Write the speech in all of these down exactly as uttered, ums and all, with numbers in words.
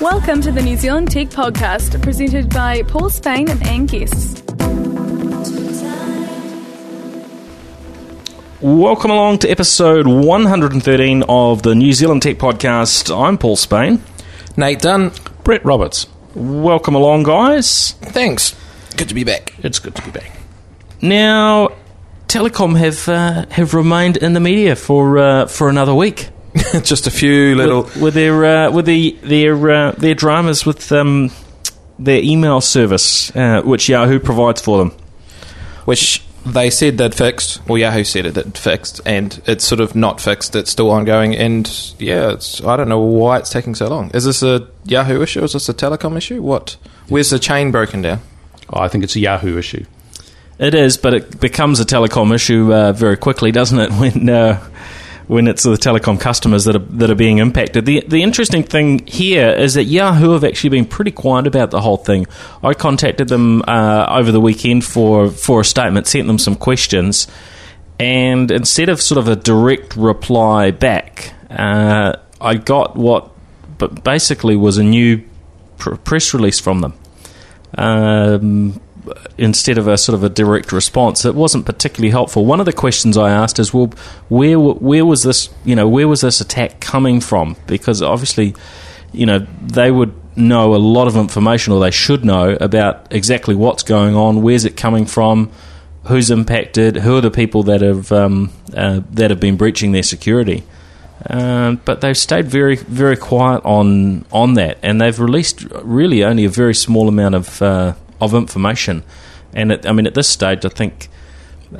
Welcome to the New Zealand Tech Podcast, presented by Paul Spain and Anne Guest. Welcome along to episode one hundred thirteen of the New Zealand Tech Podcast. I'm Paul Spain. Nate Dunn. Brett Roberts. Welcome along, guys. Thanks. Good to be back. It's good to be back. Now, Telecom have uh, have remained in the media for uh, for another week. Just a few little with, with their uh, with the, their uh, their dramas with um, their email service, uh, which Yahoo provides for them, which they said they'd fixed, or Yahoo said it had fixed, and it's sort of not fixed. It's still ongoing, and yeah, it's, I don't know why it's taking so long. Is this a Yahoo issue? Is this a Telecom issue? What? Where's the chain broken down? Oh, I think it's a Yahoo issue. It is, but it becomes a Telecom issue uh, very quickly, doesn't it? When uh, when it's the Telecom customers that are that are being impacted. The the interesting thing here is that Yahoo have actually been pretty quiet about the whole thing. I contacted them uh, over the weekend for, for a statement, sent them some questions, and instead of sort of a direct reply back, uh, I got what but basically was a new pr- press release from them. Um... Instead of a sort of a direct response, it wasn't particularly helpful. One of the questions I asked is, "Well, where where was this? You know, where was this attack coming from?" Because obviously, you know, they would know a lot of information, or they should know about exactly what's going on, where's it coming from, who's impacted, who are the people that have um, uh, that have been breaching their security. Um, but they've stayed very, very quiet on on that, and they've released really only a very small amount of. Uh, of information, and it, I mean at this stage I think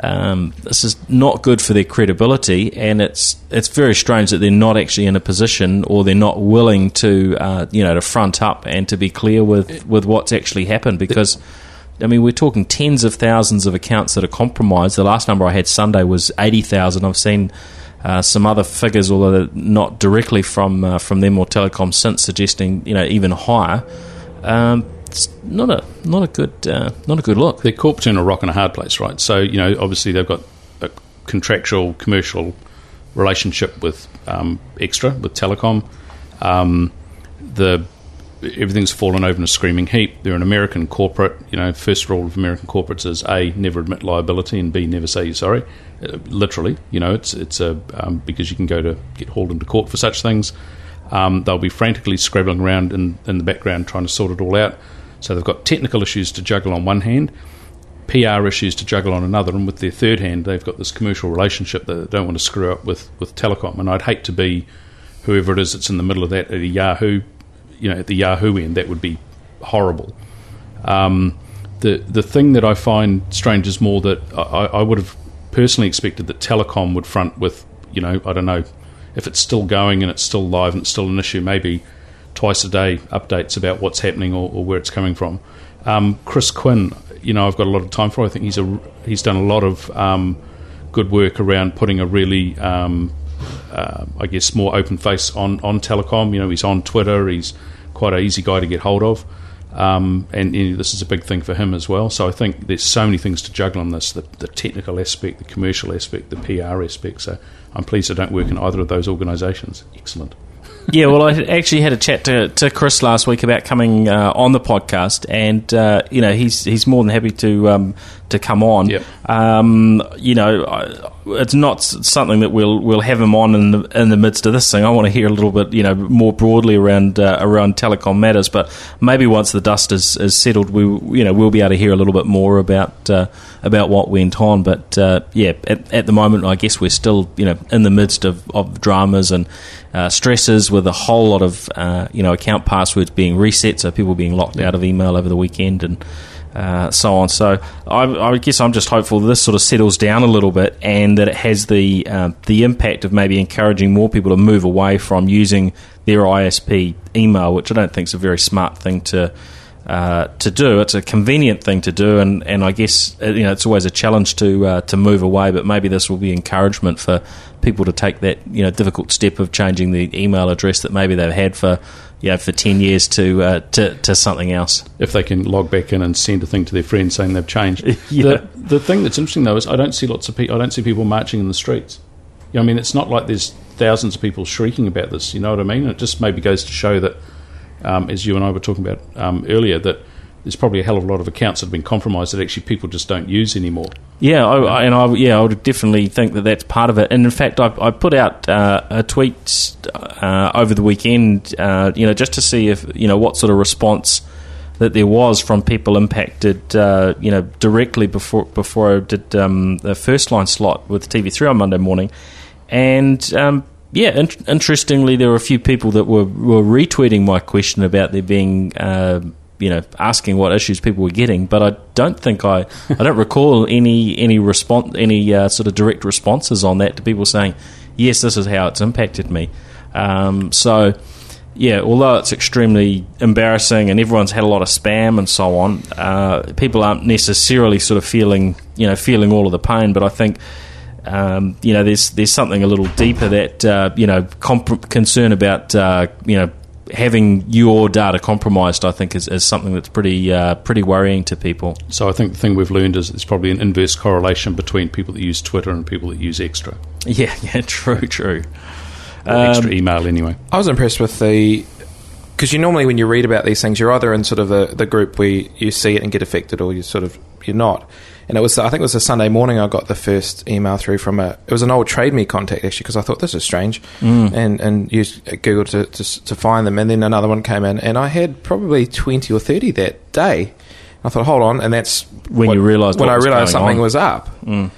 um, this is not good for their credibility, and it's it's very strange that they're not actually in a position, or they're not willing to uh, you know to front up and to be clear with, with what's actually happened, because I mean we're talking tens of thousands of accounts that are compromised. The last number I had Sunday was eighty thousand. I've seen uh, some other figures, although not directly from uh, from them or Telecom since, suggesting you know even higher. Um, It's not a not a good uh, not a good look. They're caught between a rock and a hard place, right? So you know, obviously they've got a contractual commercial relationship with um, Xtra, with Telecom. Um, the everything's fallen over in a screaming heap. They're an American corporate. You know, first rule of American corporates is A, never admit liability, and B, never say you're sorry. Uh, literally, you know, it's it's a um, because you can go to get hauled into court for such things. Um, they'll be frantically scrabbling around in, in the background trying to sort it all out. So they've got technical issues to juggle on one hand, P R issues to juggle on another, and with their third hand they've got this commercial relationship that they don't want to screw up with, with Telecom. And I'd hate to be whoever it is that's in the middle of that at a Yahoo, you know, at the Yahoo end. That would be horrible. Um, the the thing that I find strange is more that I, I would have personally expected that Telecom would front with, you know, I don't know, if it's still going and it's still live and it's still an issue, maybe twice a day updates about what's happening or, or where it's coming from. Um, Chris Quinn, you know, I've got a lot of time for. I think he's a, he's done a lot of um, good work around putting a really, um, uh, I guess, more open face on, on Telecom. You know, he's on Twitter. He's quite an easy guy to get hold of. Um, and you know, this is a big thing for him as well. So I think there's so many things to juggle on this, the, the technical aspect, the commercial aspect, the P R aspect. So I'm pleased I don't work in either of those organisations. Excellent. Yeah, well, I actually had a chat to, to Chris last week about coming uh, on the podcast, and uh, you know he's he's more than happy to um, to come on. Yep. Um, you know, I, it's not something that we'll we'll have him on in the in the midst of this thing. I want to hear a little bit, you know, more broadly around uh, around Telecom matters. But maybe once the dust is, is settled, we you know we'll be able to hear a little bit more about uh, about what went on. But uh, yeah, at, at the moment, I guess we're still you know in the midst of, of dramas and uh, stresses. With a whole lot of uh, you know account passwords being reset, so people being locked out of email over the weekend and uh, so on. So I, I guess I'm just hopeful this sort of settles down a little bit, and that it has the uh, the impact of maybe encouraging more people to move away from using their I S P email, which I don't think is a very smart thing to uh, to do. It's a convenient thing to do, and, and I guess you know it's always a challenge to uh, to move away. But maybe this will be encouragement for people to take that you know difficult step of changing the email address that maybe they've had for you know for ten years to uh, to, to something else, if they can log back in and send a thing to their friends saying they've changed. Yeah. the, the thing that's interesting though is I don't see lots of people I don't see people marching in the streets. you know, I mean it's not like there's thousands of people shrieking about this, you know what I mean. It just maybe goes to show that um, as you and I were talking about um, earlier, that there's probably a hell of a lot of accounts that have been compromised that actually people just don't use anymore. Yeah, I, and I, yeah, I would definitely think that that's part of it. And in fact, I, I put out uh, a tweet uh, over the weekend, uh, you know, just to see if you know what sort of response that there was from people impacted, uh, you know, directly before before I did um, the first line slot with T V three on Monday morning, and um, yeah, in- interestingly, there were a few people that were, were retweeting my question about there being. Uh, you know, asking what issues people were getting, but I don't think I, I don't recall any any response, any uh, sort of direct responses on that to people saying, yes, this is how it's impacted me. Um, so, yeah, although it's extremely embarrassing and everyone's had a lot of spam and so on, uh, people aren't necessarily sort of feeling, you know, feeling all of the pain, but I think, um, you know, there's there's something a little deeper that, uh, you know, comp- concern about, uh, you know, having your data compromised, I think, is, is something that's pretty uh, pretty worrying to people. So I think the thing we've learned is it's probably an inverse correlation between people that use Twitter and people that use Xtra. Yeah, yeah, true, true. Um, Xtra email, anyway. I was impressed with the... Because you normally, when you read about these things, you're either in sort of the, the group where you see it and get affected, or you sort of you're not. And it was, I think it was a Sunday morning I got the first email through from a, it was an old Trade Me contact actually, because I thought this is strange, mm. and and used Google to, to to find them, and then another one came in, and I had probably twenty or thirty that day. I thought, hold on, and that's when what, you realised when I realised something on. was up. Mm.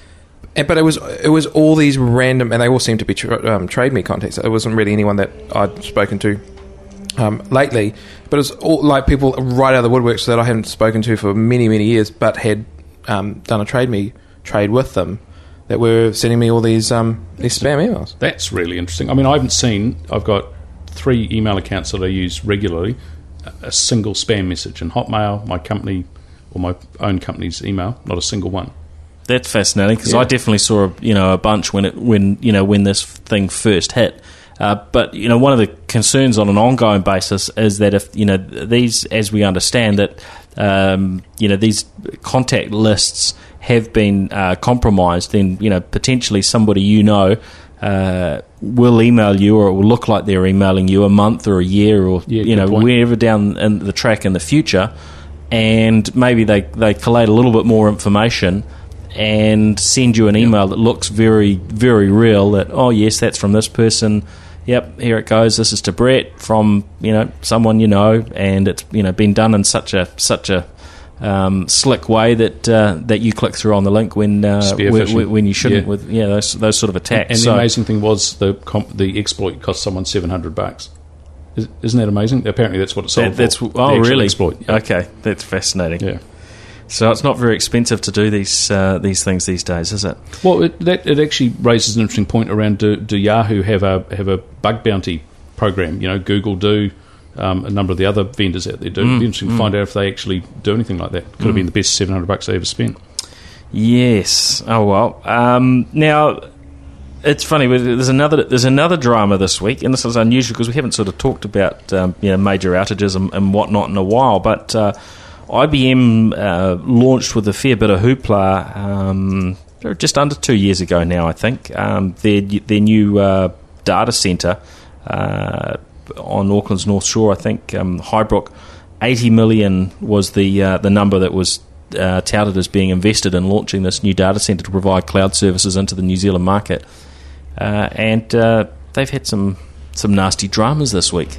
And, but it was it was all these random, and they all seemed to be tra- um, Trade Me contacts. It wasn't really anyone that I'd spoken to um, lately, but it was all like people right out of the woodworks that I hadn't spoken to for many many years, but had. Um, done a trade me trade with them that were sending me all these um, these spam emails. That's really interesting. I mean, I haven't seen. I've got three email accounts that I use regularly. A single spam message in Hotmail, my company or my own company's email, not a single one. That's fascinating because yeah. I definitely saw a, you know a bunch when it when you know when this thing first hit. Uh, but you know, one of the concerns on an ongoing basis is that if you know these, as we understand that. Um, you know, these contact lists have been uh, compromised, then, you know, potentially somebody you know uh, will email you, or it will look like they're emailing you a month or a year or, yeah, you know, point. wherever down in the track in the future. And maybe they, they collate a little bit more information and send you an email yeah. that looks very, very real that, oh, yes, that's from this person. Yep, here it goes. This is to Brett from you know someone you know, and it's you know been done in such a such a um, slick way that uh, that you click through on the link when uh, when, when you shouldn't yeah. with yeah those those sort of attacks. And, and so, the amazing thing was the comp, the exploit cost someone seven hundred bucks. Isn't that amazing? Apparently, that's what it sold. That, that's for, oh really? Exploit. Yeah. Okay, that's fascinating. Yeah. So it's not very expensive to do these uh, these things these days, is it? Well, it, that, it actually raises an interesting point around do, do Yahoo have a have a bug bounty program? You know, Google do, um, a number of the other vendors out there do. Mm, It'd be interesting mm. to find out if they actually do anything like that. Could mm. have been the best seven hundred bucks they ever spent. Yes. Oh well. Um, now it's funny. There's another there's another drama this week, and this is unusual because we haven't sort of talked about um, you know major outages and, and whatnot in a while, but. Uh, I B M uh, launched with a fair bit of hoopla um, just under two years ago now, I think, um, their, their new uh, data centre uh, on Auckland's North Shore, I think, um, Highbrook. eighty million was the uh, the number that was uh, touted as being invested in launching this new data centre to provide cloud services into the New Zealand market. Uh, and uh, they've had some some nasty dramas this week.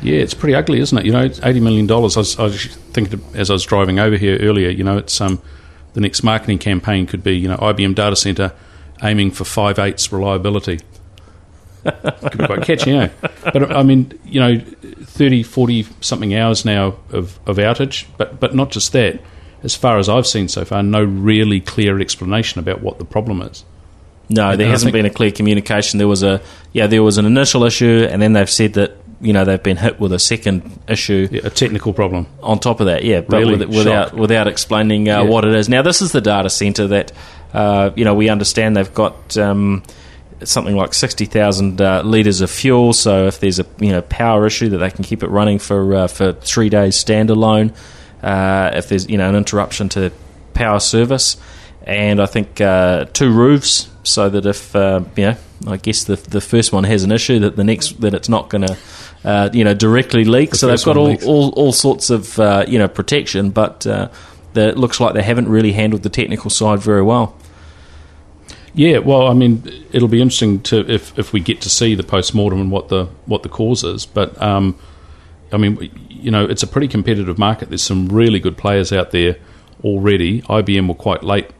Yeah, it's pretty ugly, isn't it? You know, eighty million dollars. I was, I was thinking as I was driving over here earlier, you know, it's um, the next marketing campaign could be, you know, I B M data centre aiming for five-eighths reliability. Could be quite catchy, you know. But, I mean, you know, thirty, forty-something hours now of, of outage, but, but not just that. As far as I've seen so far, no really clear explanation about what the problem is. No, there and hasn't been a clear communication. There was a yeah, there was an initial issue, and then they've said that you know they've been hit with a second issue, yeah, a technical problem on top of that. Yeah, but really with, without without explaining uh, yeah. what it is. Now, this is the data center that uh, you know we understand they've got um, something like sixty thousand uh, litres of fuel. So if there's a you know power issue, that they can keep it running for uh, for three days standalone. Uh, if there's you know an interruption to power service, and I think uh, two roofs. so that if uh, you know, I guess the the first one has an issue, that the next that it's not going to uh, you know directly leak. The so they've got all, all all sorts of uh, you know protection, but uh, the, it looks like they haven't really handled the technical side very well. Yeah, well, I mean, it'll be interesting to if, if we get to see the post-mortem and what the what the cause is. But um, I mean, you know, it's a pretty competitive market. There's some really good players out there already. I B M were quite late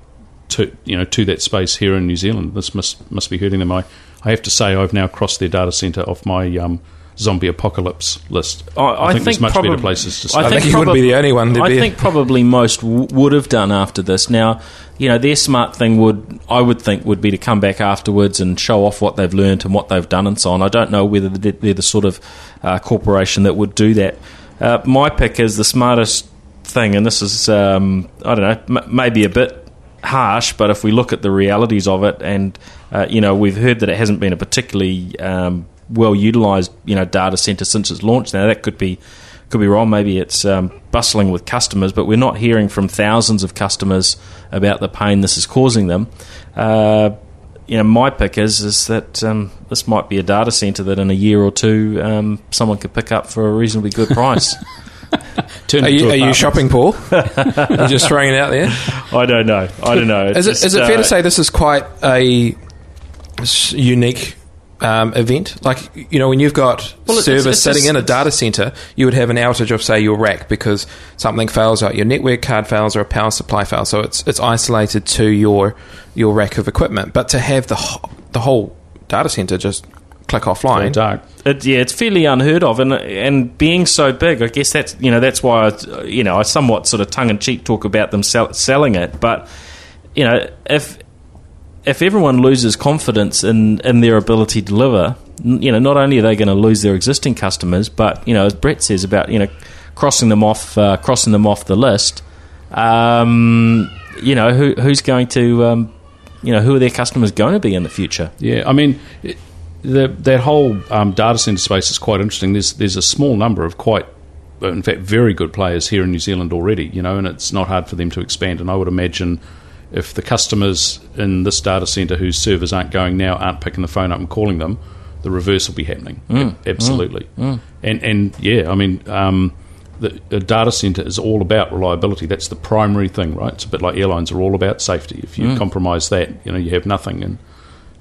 to you know to that space here in New Zealand. This must must be hurting them. I, I have to say, I've now crossed their data centre off my um, zombie apocalypse list. I, I, I think, think there's much probably, better places to start. I think, I think you wouldn't be the only one. I be. think probably most w- would have done after this. Now, you know, their smart thing would, I would think, would be to come back afterwards and show off what they've learned and what they've done and so on. I don't know whether they're the sort of uh, corporation that would do that. Uh, my pick is the smartest thing, and this is, um, I don't know, m- maybe a bit harsh, but if we look at the realities of it, and, uh, you know, we've heard that it hasn't been a particularly um, well-utilised, you know, data centre since its launch. Now, that could be could be wrong. Maybe it's um, bustling with customers, but we're not hearing from thousands of customers about the pain this is causing them. Uh, you know, my pick is is that um, this might be a data centre that in a year or two um, someone could pick up for a reasonably good price. Turn are you, are you shopping, Paul? You're just throwing it out there. I don't know. I don't know. It's is it, just, is it fair uh, to say this is quite a unique Um, event? Like, you know, when you've got well, it's, service it's, it's, sitting in a data centre, you would have an outage of, say, your rack because something fails, like your network card fails or a power supply fails, so it's it's isolated to your your rack of equipment. But to have the ho- the whole data centre just click offline, it's dark. It, yeah, it's fairly unheard of, and and being so big, I guess that's, you know, that's why I, you know, I somewhat sort of tongue-in-cheek talk about them sell- selling it, but, you know, if If everyone loses confidence in, in their ability to deliver, you know, not only are they going to lose their existing customers, but, you know, as Brett says about, you know, crossing them off, uh, crossing them off the list, um, you know, who who's going to, um, you know, who are their customers going to be in the future? Yeah, I mean, it, the, that whole um, data centre space is quite interesting. There's there's a small number of quite, in fact, very good players here in New Zealand already, you know, and it's not hard for them to expand. And I would imagine, if the customers in this data centre whose servers aren't going now aren't picking the phone up and calling them, the reverse will be happening. Mm, a- absolutely. Mm, mm. And, and yeah, I mean, um, the, a data centre is all about reliability. That's the primary thing, right? It's a bit like airlines are all about safety. If you mm. compromise that, you know, you have nothing. And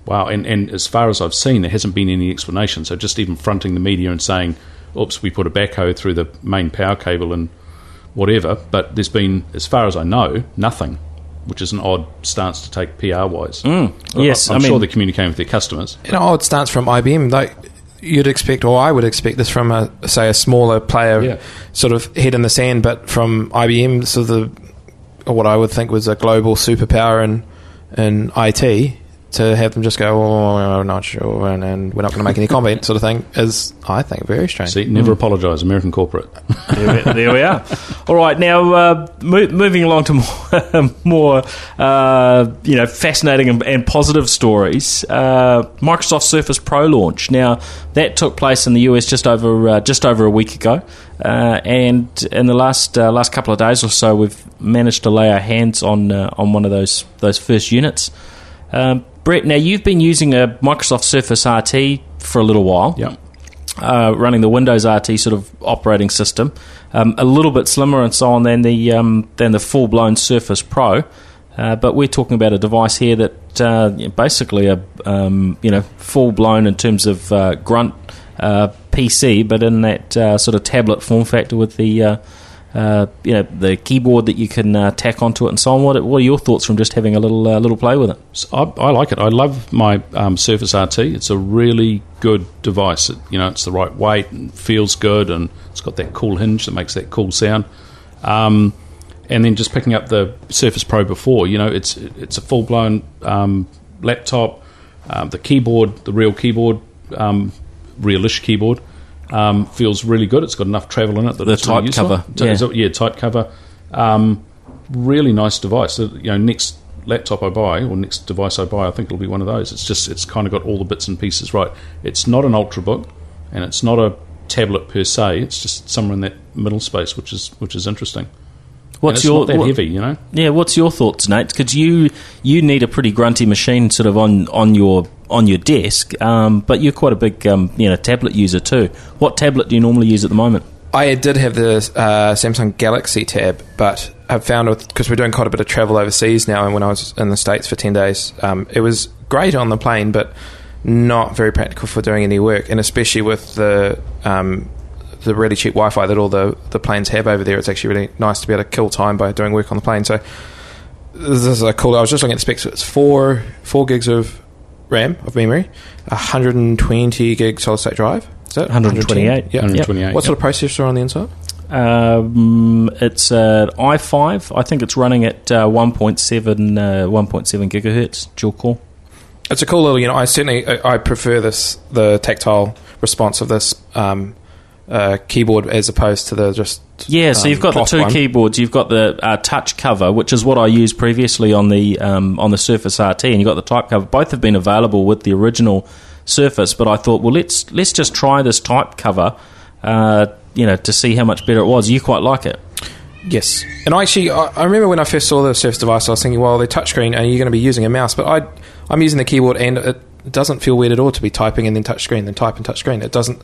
wow, and, and as far as I've seen, there hasn't been any explanation. So just even fronting the media and saying, oops, we put a backhoe through the main power cable and whatever, but there's been, as far as I know, nothing, which is an odd stance to take P R-wise. Mm, yes, I'm I mean, sure they're communicating with their customers. An odd stance from I B M, like you'd expect, or I would expect this from, a say, a smaller player, yeah, sort of head in the sand, but from I B M, sort of the, what I would think was a global superpower in, in I T, to have them just go, oh, I'm not sure, and, and we're not going to make any comment sort of thing, is, I think, very strange. See, never mm. apologise, American corporate. there, we, there we are. All right, now, uh, mo- moving along to more, more uh, you know, fascinating and, and positive stories. Uh, Microsoft Surface Pro launch. Now, that took place in the U S just over uh, just over a week ago, uh, and in the last uh, last couple of days or so, we've managed to lay our hands on uh, on one of those those first units. Um, Brett, now you've been using a Microsoft Surface R T for a little while, yep. uh, running the Windows R T sort of operating system, um, a little bit slimmer and so on than the um, than the full-blown Surface Pro, uh, but we're talking about a device here that uh, basically a um, you know full-blown in terms of uh, grunt uh, P C, but in that uh, sort of tablet form factor with the uh, uh, you know the keyboard that you can uh, tack onto it and so on. What, what are your thoughts from just having a little uh, little play with it? So I, I like it. I love my um, Surface R T. It's a really good device. It, you know, it's the right weight and feels good, and it's got that cool hinge that makes that cool sound. Um, and then just picking up the Surface Pro before, you know, it's it's a full blown um, laptop. Um, the keyboard, the real keyboard, um, real-ish keyboard. Um, feels really good. It's got enough travel in it that the it's type really cover, yeah, so, yeah type cover. Um, really nice device. So, you know, next laptop I buy or next device I buy, I think it'll be one of those. It's just it's kind of got all the bits and pieces right. It's not an Ultrabook, and it's not a tablet per se. It's just somewhere in that middle space, which is which is interesting. What's it's your, not that what, heavy, you know? Yeah, what's your thoughts, Nate? Because you, you need a pretty grunty machine sort of on, on your on your desk, um, but you're quite a big um, you know tablet user too. What tablet do you normally use at the moment? I did have the uh, Samsung Galaxy Tab, but I've found with because we're doing quite a bit of travel overseas now, and when I was in the States for ten days, um, it was great on the plane, but not very practical for doing any work, and especially with the... Um, the really cheap Wi-Fi that all the, the planes have over there, it's actually really nice to be able to kill time by doing work on the plane. So this is a cool... I was just looking at the specs. It's four four gigs of RAM, of memory, one hundred twenty gig solid-state drive. Is that one hundred twenty-eight? Yeah. one hundred twenty-eight. What sort of processor on the inside? Um, it's an i five. I think it's running at uh, one point seven gigahertz dual core. It's a cool little... You know, I certainly... I, I prefer this the tactile response of this... Um, Uh, keyboard as opposed to the just yeah so um, you've got the two one. keyboards. You've got the uh, touch cover, which is what I used previously on the um, on the Surface R T, and you've got the type cover. Both have been available with the original Surface, but I thought, well, let's let's just try this type cover uh, you know to see how much better it was. You quite like it? Yes. And I actually I, I remember when I first saw the Surface device, I was thinking, well, they're touchscreen and you're going to be using a mouse, but I, I'm using the keyboard, and it doesn't feel weird at all to be typing and then touchscreen, then type and touchscreen. It doesn't...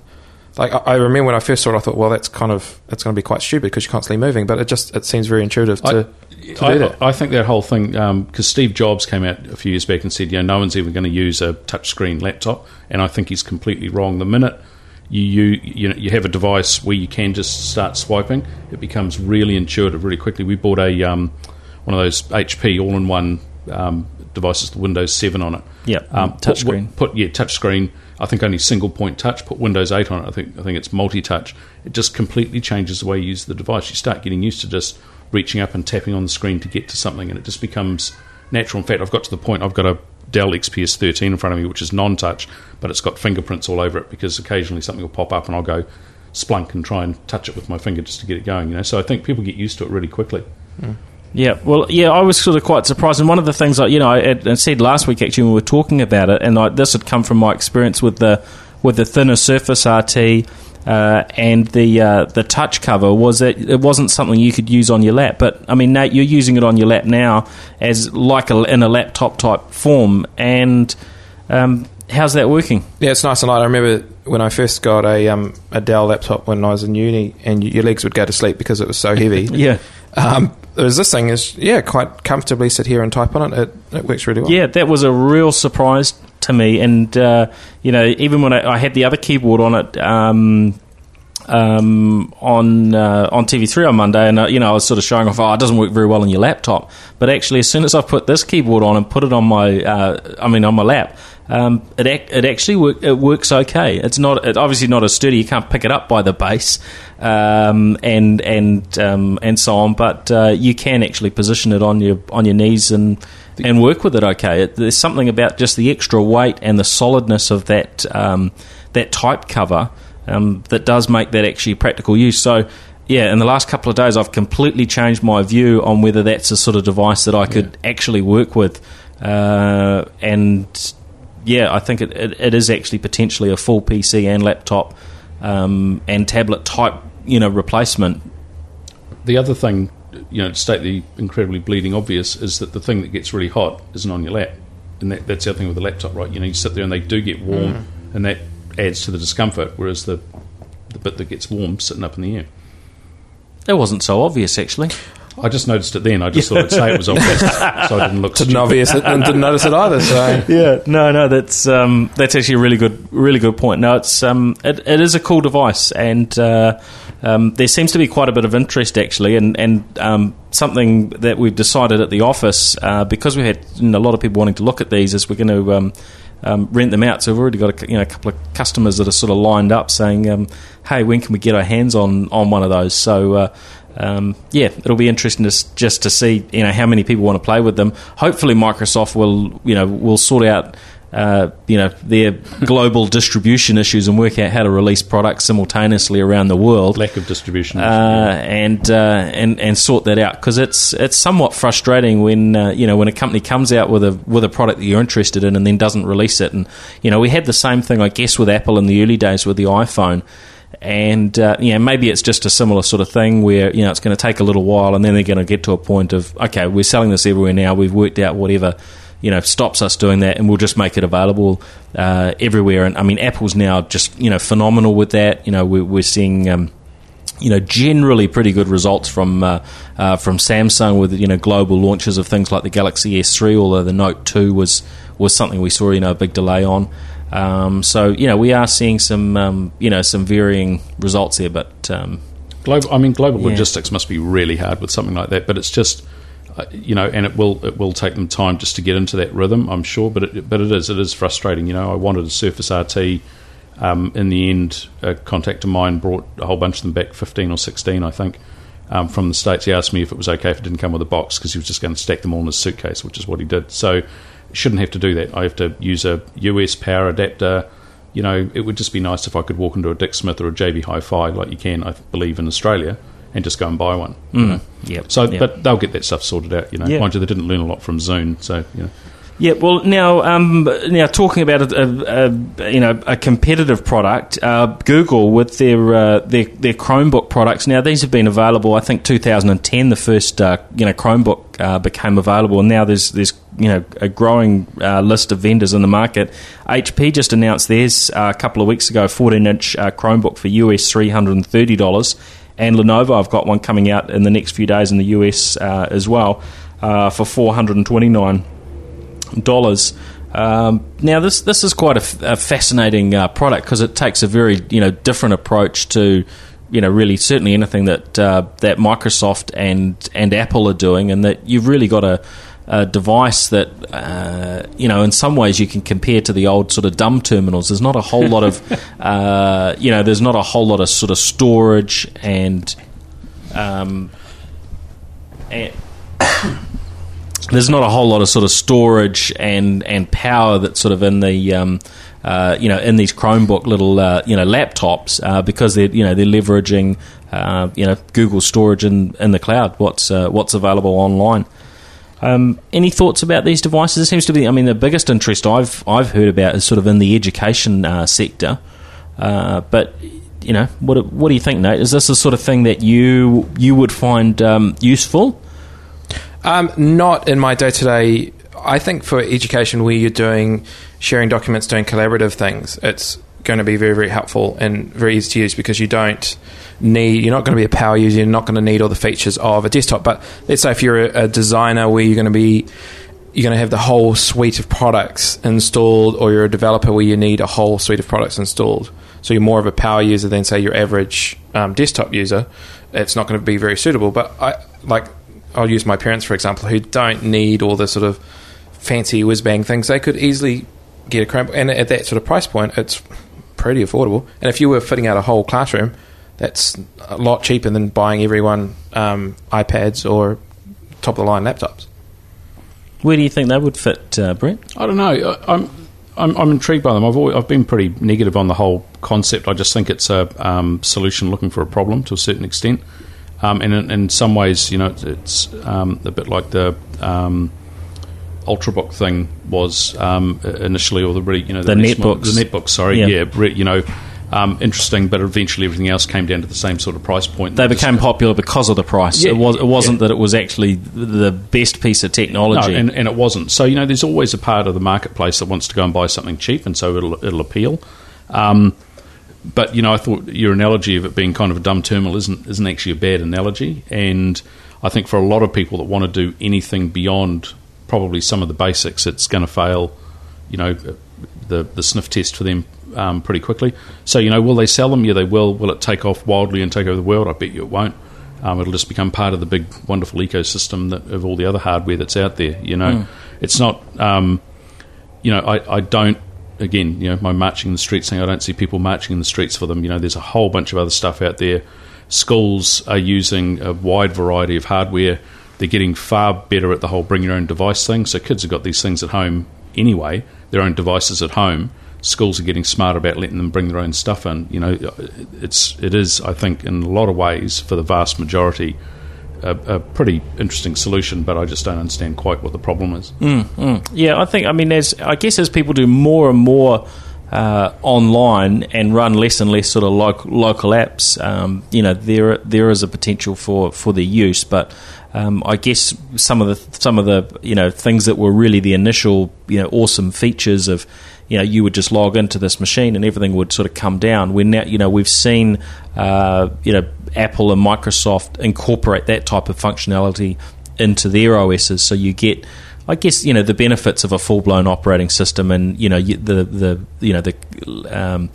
Like, I remember when I first saw it, I thought, well, that's kind of that's going to be quite stupid because you're constantly moving. But it just it seems very intuitive to, I, to I, do that. I think that whole thing, because um, Steve Jobs came out a few years back and said, you know, no one's ever going to use a touchscreen laptop, and I think he's completely wrong. The minute you you you, know, you have a device where you can just start swiping, it becomes really intuitive really quickly. We bought a um, one of those H P all-in-one um, devices, the Windows seven on it. Yeah, um, touchscreen. Put, put yeah, touchscreen. I think only single point touch. Put Windows eight on it. I think I think it's multi touch. It just completely changes the way you use the device. You start getting used to just reaching up and tapping on the screen to get to something, and it just becomes natural. In fact, I've got to the point. I've got a Dell X P S thirteen in front of me, which is non-touch, but it's got fingerprints all over it because occasionally something will pop up, and I'll go splunk and try and touch it with my finger just to get it going. You know, so I think people get used to it really quickly. Mm. Yeah, well, yeah, I was sort of quite surprised. And one of the things, I, you know, I, I said last week, actually, when we were talking about it, and I, this had come from my experience with the with the thinner Surface R T uh, and the uh, the touch cover, was that it wasn't something you could use on your lap. But, I mean, Nate, you're using it on your lap now as like a, in a laptop-type form, and um, how's that working? Yeah, it's nice and light. I remember when I first got a, um, a Dell laptop when I was in uni, and your legs would go to sleep because it was so heavy. Yeah. Um, whereas this thing is, yeah, quite comfortably sit here and type on it. It, it works really well. Yeah, that was a real surprise to me. And, uh, you know, even when I, I had the other keyboard on it um, um, on uh, on T V three on Monday, and, uh, you know, I was sort of showing off, oh, it doesn't work very well on your laptop. But actually, as soon as I put this keyboard on and put it on my, uh, I mean, on my lap, Um, it ac- it actually work- it works okay. It's not it's obviously not as sturdy. You can't pick it up by the base, um, and and um, and so on. But uh, you can actually position it on your on your knees and and work with it okay. It, there's something about just the extra weight and the solidness of that um, that type cover um, that does make that actually practical use. So. Yeah, in the last couple of days, I've completely changed my view on whether that's the sort of device that I could yeah. actually work with, uh, and. Yeah, I think it, it, it is actually potentially a full P C and laptop um, and tablet type, you know, replacement. The other thing, you know, to state the incredibly bleeding obvious, is that the thing that gets really hot isn't on your lap, and that, that's the other thing with the laptop, right? You know, you sit there and they do get warm, mm. and that adds to the discomfort. Whereas the the bit that gets warm sitting up in the air, it wasn't so obvious actually. I just noticed it then. I just thought I'd say it was obvious, so I didn't look. Didn't obvious it, and didn't notice it either. So yeah, no, no, that's um, that's actually a really good, really good point. No, it's um, it, it is a cool device, and uh, um, there seems to be quite a bit of interest actually, and and um, something that we've decided at the office uh, because we had you know, a lot of people wanting to look at these is we're going to um, um, rent them out. So we've already got a, you know a couple of customers that are sort of lined up saying, um, "Hey, when can we get our hands on on one of those?" So. Uh, Um, yeah, it'll be interesting to, just to see you know how many people want to play with them. Hopefully, Microsoft will you know will sort out uh, you know their global distribution issues and work out how to release products simultaneously around the world. Lack of distribution, uh, and uh, and and sort that out because it's it's somewhat frustrating when uh, you know when a company comes out with a with a product that you're interested in and then doesn't release it. And you know we had the same thing, I guess, with Apple in the early days with the iPhone. And uh, you know, maybe it's just a similar sort of thing where, you know, it's going to take a little while, and then they're going to get to a point of, okay, we're selling this everywhere now. We've worked out whatever, you know, stops us doing that, and we'll just make it available uh, everywhere. And I mean, Apple's now just, you know, phenomenal with that. You know, we're, we're seeing. Um, You know, generally pretty good results from uh, uh, from Samsung with, you know, global launches of things like the Galaxy S three, although the Note two was was something we saw, you know, a big delay on. Um, so you know, we are seeing some um, you know some varying results there, but um, global. I mean, global yeah. logistics must be really hard with something like that. But it's just uh, you know, and it will it will take them time just to get into that rhythm, I'm sure. But it, but it is it is frustrating. You know, I wanted a Surface R T. Um, in the end, a contact of mine brought a whole bunch of them back, fifteen or sixteen, I think, um, from the States. He asked me if it was okay if it didn't come with a box, because he was just going to stack them all in his suitcase, which is what he did. So shouldn't have to do that. I have to use a U S power adapter. You know, it would just be nice if I could walk into a Dick Smith or a J B Hi-Fi, like you can, I believe, in Australia, and just go and buy one. Mm. You know? Yep. So, yep. But they'll get that stuff sorted out, you know. Yep. Mind you, they didn't learn a lot from Zoom, so, you know. Yeah, well, now, um, now talking about a, a, a you know a competitive product, uh, Google with their, uh, their their Chromebook products. Now, these have been available. I think two thousand ten, the first uh, you know Chromebook uh, became available. Now there's there's you know a growing uh, list of vendors in the market. H P just announced theirs uh, a couple of weeks ago, fourteen inch uh, Chromebook for U S three hundred thirty dollars, and Lenovo. I've got one coming out in the next few days in the U S uh, as well uh, for four hundred twenty-nine dollars. Dollars. Um, now, this this is quite a, f- a fascinating uh, product, because it takes a very you know different approach to you know really certainly anything that uh, that Microsoft and and Apple are doing, and that you've really got a, a device that uh, you know in some ways you can compare to the old sort of dumb terminals. There's not a whole lot of uh, you know there's not a whole lot of sort of storage and um and. There's not a whole lot of sort of storage and, and power that's sort of in the um, uh, you know in these Chromebook little uh, you know laptops uh, because they're you know they're leveraging uh, you know Google storage in, in the cloud. What's uh, what's available online. Um, any thoughts about these devices? It seems to be. I mean, the biggest interest I've I've heard about is sort of in the education uh, sector, uh, but. You know, what what do you think, Nate? Is this the sort of thing that you you would find um, useful? Um, not in my day-to-day. I think for education where you're doing sharing documents, doing collaborative things, it's going to be very, very helpful and very easy to use, because you don't need, you're not going to be a power user, you're not going to need all the features of a desktop. But let's say if you're a, a designer where you're going to be, you're going to have the whole suite of products installed, or you're a developer where you need a whole suite of products installed. So you're more of a power user than, say, your average um, desktop user. It's not going to be very suitable. But I like... I'll use my parents, for example, who don't need all the sort of fancy whiz-bang things. They could easily get a Chromebook. And at that sort of price point, it's pretty affordable. And if you were fitting out a whole classroom, that's a lot cheaper than buying everyone um, iPads or top-of-the-line laptops. Where do you think they would fit, uh, Brett? I don't know. I, I'm, I'm I'm intrigued by them. I've always, I've been pretty negative on the whole concept. I just think it's a um, solution looking for a problem to a certain extent. Um, and in, in some ways, you know, it's um, a bit like the um, Ultrabook thing was um, initially, or the really, you know, the, the netbooks, the netbooks. Sorry, yeah, yeah you know, um, interesting, but eventually everything else came down to the same sort of price point. They became just, popular because of the price. Yeah, it was, it wasn't yeah. that it was actually the best piece of technology, no, and, and it wasn't. So you know, there's always a part of the marketplace that wants to go and buy something cheap, and so it'll it'll appeal. Um, But, you know, I thought your analogy of it being kind of a dumb terminal isn't isn't actually a bad analogy. And I think for a lot of people that want to do anything beyond probably some of the basics, it's going to fail, you know, the the sniff test for them um, pretty quickly. So, you know, will they sell them? Yeah, they will. Will it take off wildly and take over the world? I bet you it won't. Um, it'll just become part of the big, wonderful ecosystem that, of all the other hardware that's out there, you know. Mm. It's not, um, you know, I, I don't. Again, you know, my marching in the streets thing, I don't see people marching in the streets for them. You know, there's a whole bunch of other stuff out there. Schools are using a wide variety of hardware. They're getting far better at the whole bring your own device thing. So kids have got these things at home anyway, their own devices at home. Schools are getting smarter about letting them bring their own stuff in. You know, it's, it is, I think, in a lot of ways, for the vast majority, A, a pretty interesting solution, but I just don't understand quite what the problem is. Mm, mm. Yeah, I think, I mean, as I guess as people do more and more uh, online and run less and less sort of local, local apps, um, you know, there there is a potential for, for their use. But um, I guess some of the some of the you know things that were really the initial you know awesome features of you know you would just log into this machine and everything would sort of come down. We're now you know we've seen uh, you know Apple and Microsoft incorporate that type of functionality into their O Ss, so you get, I guess, you know, the benefits of a full-blown operating system, and you know you, the the you know the um,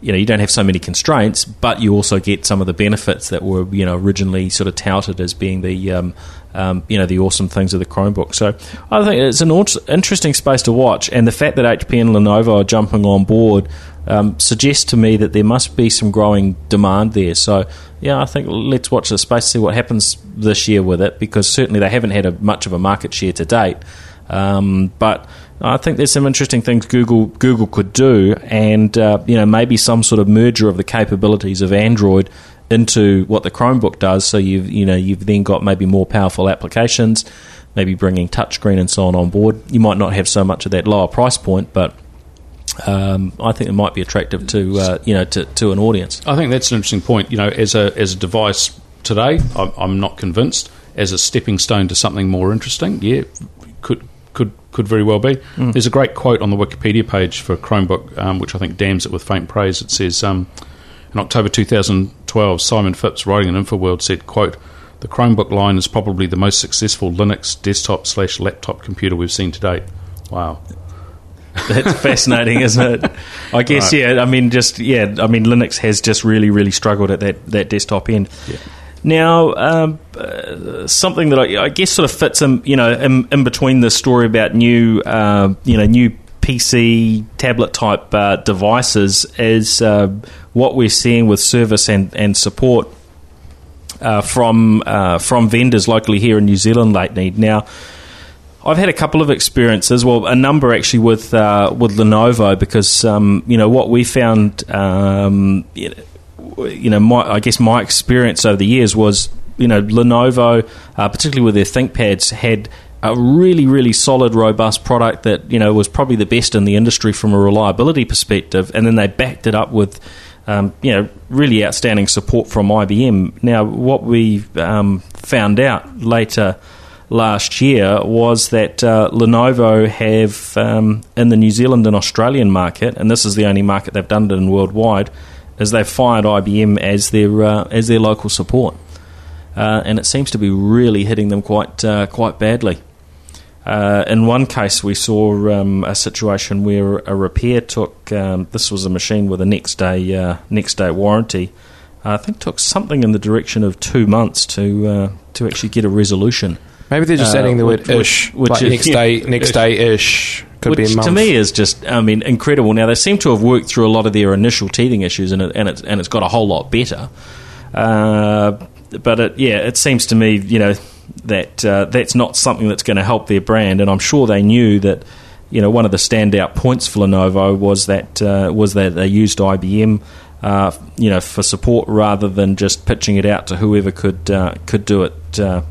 you know you don't have so many constraints, but you also get some of the benefits that were you know originally sort of touted as being the um, um, you know the awesome things of the Chromebook. So I think it's an interesting space to watch, and the fact that H P and Lenovo are jumping on board um, suggests to me that there must be some growing demand there. So yeah, I think let's watch the space, see what happens this year with it, because certainly they haven't had a, much of a market share to date. Um, but I think there's some interesting things Google Google could do, and uh, you know maybe some sort of merger of the capabilities of Android into what the Chromebook does. So you've you know you've then got maybe more powerful applications, maybe bringing touchscreen and so on on board. You might not have so much of that lower price point, but Um, I think it might be attractive to uh, you know to, to an audience. I think that's an interesting point. You know, as a as a device today, I'm, I'm not convinced. As a stepping stone to something more interesting, yeah, could could could very well be. Mm. There's a great quote on the Wikipedia page for Chromebook, um, which I think damns it with faint praise. It says, um, in October two thousand twelve, Simon Phipps, writing in InfoWorld, said, quote, "The Chromebook line is probably the most successful Linux desktop slash laptop computer we've seen to date." Wow. That's fascinating, isn't it? I guess, right. yeah. I mean, just, yeah. I mean, Linux has just really, really struggled at that, that desktop end. Yeah. Now, um, uh, something that I, I guess sort of fits in, you know, in, in between the story about new, uh, you know, new P C, tablet-type uh, devices is uh, what we're seeing with service and, and support uh, from uh, from vendors locally here in New Zealand lately. Now, I've had a couple of experiences, well, a number actually with uh, with Lenovo, because um, you know what we found, um, you know, my, I guess my experience over the years was, you know, Lenovo, uh, particularly with their ThinkPads, had a really, really solid, robust product that you know was probably the best in the industry from a reliability perspective, and then they backed it up with, um, you know, really outstanding support from I B M. Now, what we um, found out later last year was that uh, Lenovo have, um, in the New Zealand and Australian market, and this is the only market they've done it in worldwide, is they've fired I B M as their uh, as their local support, uh, and it seems to be really hitting them quite uh, quite badly. Uh, in one case, we saw um, a situation where a repair took um, this was a machine with a next day uh, next day warranty. Uh, I think it took something in the direction of two months to uh, to actually get a resolution. Maybe they're just uh, adding the word "ish," which, which like is, next day, next day ish, could which be a month. To me is just, I mean, incredible. Now they seem to have worked through a lot of their initial teething issues, and it, and it's and it's got a whole lot better. Uh, but it, yeah, it seems to me, you know, that uh, that's not something that's going to help their brand. And I'm sure they knew that. You know, one of the standout points for Lenovo was that uh, was that they used I B M, uh, you know, for support rather than just pitching it out to whoever could uh, could do it. Uh,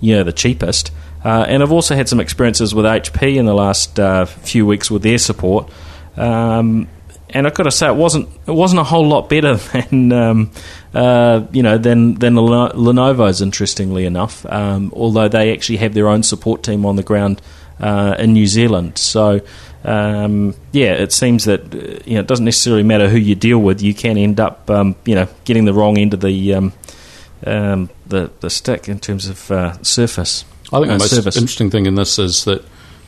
you know, the cheapest. Uh, and I've also had some experiences with H P in the last uh, few weeks with their support. Um, and I've got to say, it wasn't it wasn't a whole lot better than um, uh, you know than than Lenovo's. Interestingly enough, um, although they actually have their own support team on the ground uh, in New Zealand. So um, yeah, it seems that you know it doesn't necessarily matter who you deal with. You can end up um, you know getting the wrong end of the. Um, Um, the the stick in terms of uh, Surface. I think uh, the most service. Interesting thing in this is that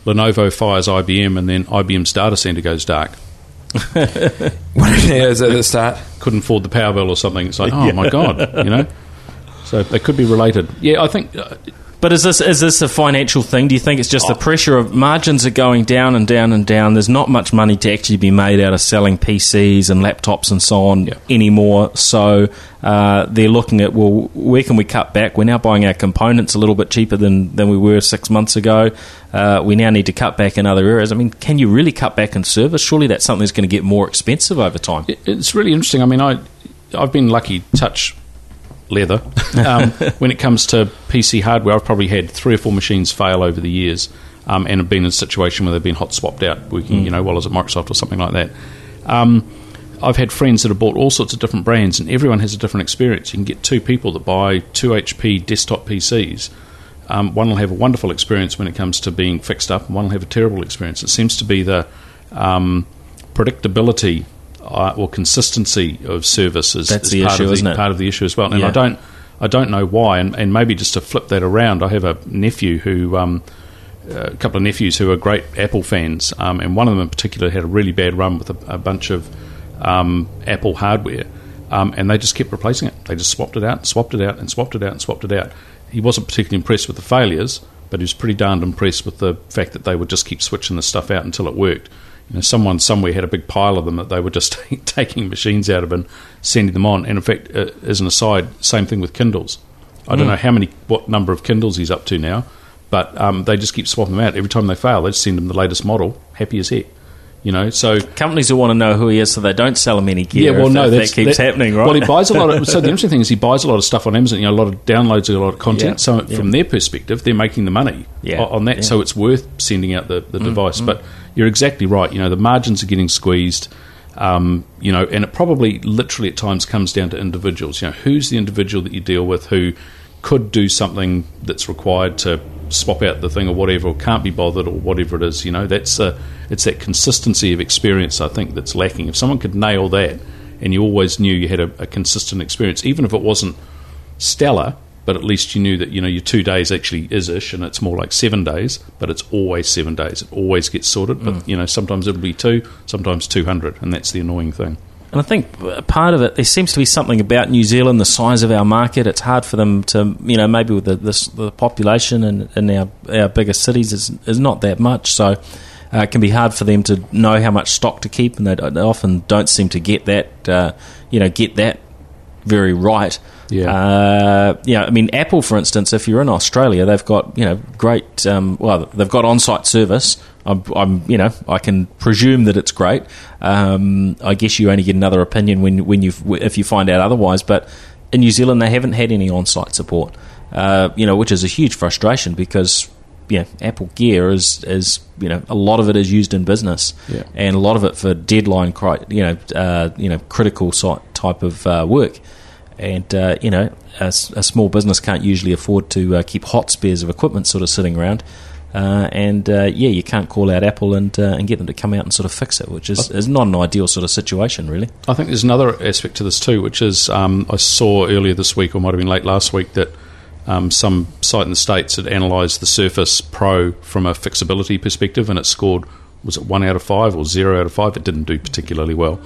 Lenovo fires I B M and then I B M's data centre goes dark. What is at the start? Couldn't afford the power bill or something. It's like, oh yeah. My god, you know. So they could be related. Yeah, I think. Uh, but is this is this a financial thing? Do you think it's just oh. the pressure of margins are going down and down and down? There's not much money to actually be made out of selling P Cs and laptops and so on yeah. anymore. So uh, they're looking at, well, where can we cut back? We're now buying our components a little bit cheaper than, than we were six months ago. Uh, we now need to cut back in other areas. I mean, can you really cut back in service? Surely that's something that's going to get more expensive over time. It's really interesting. I mean, I, I've been lucky, touch leather. Um, when it comes to P C hardware, I've probably had three or four machines fail over the years, um, and have been in a situation where they've been hot swapped out, working, mm. you know, well, as at Microsoft or something like that. Um, I've had friends that have bought all sorts of different brands, and everyone has a different experience. You can get two people that buy two H P desktop P Cs. Um, one will have a wonderful experience when it comes to being fixed up, and one will have a terrible experience. It seems to be the um, predictability uh, or consistency of service is, That's is the part, issue, of the, isn't it? part of the issue as well. And yeah. I don't I don't know why, and, and maybe just to flip that around, I have a nephew who... Um, a couple of nephews who are great Apple fans, um, and one of them in particular had a really bad run with a, a bunch of um, Apple hardware, um, and they just kept replacing it. They just swapped it out and swapped it out and swapped it out and swapped it out. He wasn't particularly impressed with the failures, but he was pretty darned impressed with the fact that they would just keep switching the stuff out until it worked. You know, someone somewhere had a big pile of them that they were just taking machines out of and sending them on. And in fact, uh, as an aside, same thing with Kindles. I mm. don't know how many, what number of Kindles he's up to now, but um, they just keep swapping them out. Every time they fail, they just send them the latest model, happy as heck. You know, so companies will want to know who he is, so they don't sell him any gear. Yeah, well, if no, that, that's, that keeps that, happening, right? Well, he buys a lot of. So the interesting thing is, he buys a lot of stuff on Amazon. You know, a lot of downloads, a lot of content. Yeah, so yeah. from their perspective, they're making the money yeah, on that. Yeah. So it's worth sending out the, the mm, device. Mm. But you're exactly right. You know, the margins are getting squeezed. Um, you know, and it probably literally at times comes down to individuals. You know, who's the individual that you deal with who could do something that's required to swap out the thing or whatever, or can't be bothered or whatever it is. You know, that's a, it's that consistency of experience, I think, that's lacking. If someone could nail that, and you always knew you had a, a consistent experience, even if it wasn't stellar, but at least you knew that, you know, your two days actually is ish, and it's more like seven days, but it's always seven days. It always gets sorted. But mm. you know, sometimes it'll be two, sometimes two hundred, and that's the annoying thing. And I think part of it, there seems to be something about New Zealand, the size of our market. It's hard for them to, you know, maybe with the, the, the population in, in our, our bigger cities is, is not that much. So uh, it can be hard for them to know how much stock to keep, and they, don't, they often don't seem to get that, uh, you know, get that very right. Yeah. Uh, you know, I mean, Apple, for instance, if you're in Australia, they've got, you know, great, um, well, they've got on-site service. I'm, I'm, you know, I can presume that it's great. Um, I guess you only get another opinion when, when you if you find out otherwise. But in New Zealand, they haven't had any on-site support, uh, you know, which is a huge frustration because, you know, Apple gear is, is you know, a lot of it is used in business, yeah. and a lot of it for deadline, cri- you know, uh, you know, critical site type of uh, work. And, uh, you know, a, a small business can't usually afford to uh, keep hot spares of equipment sort of sitting around. Uh, and, uh, yeah, you can't call out Apple and uh, and get them to come out and sort of fix it, which is, is not an ideal sort of situation, really. I think there's another aspect to this too, which is um, I saw earlier this week, or might have been late last week, that um, some site in the States had analysed the Surface Pro from a fixability perspective, and it scored, was it one out of five or zero out of five? It didn't do particularly well.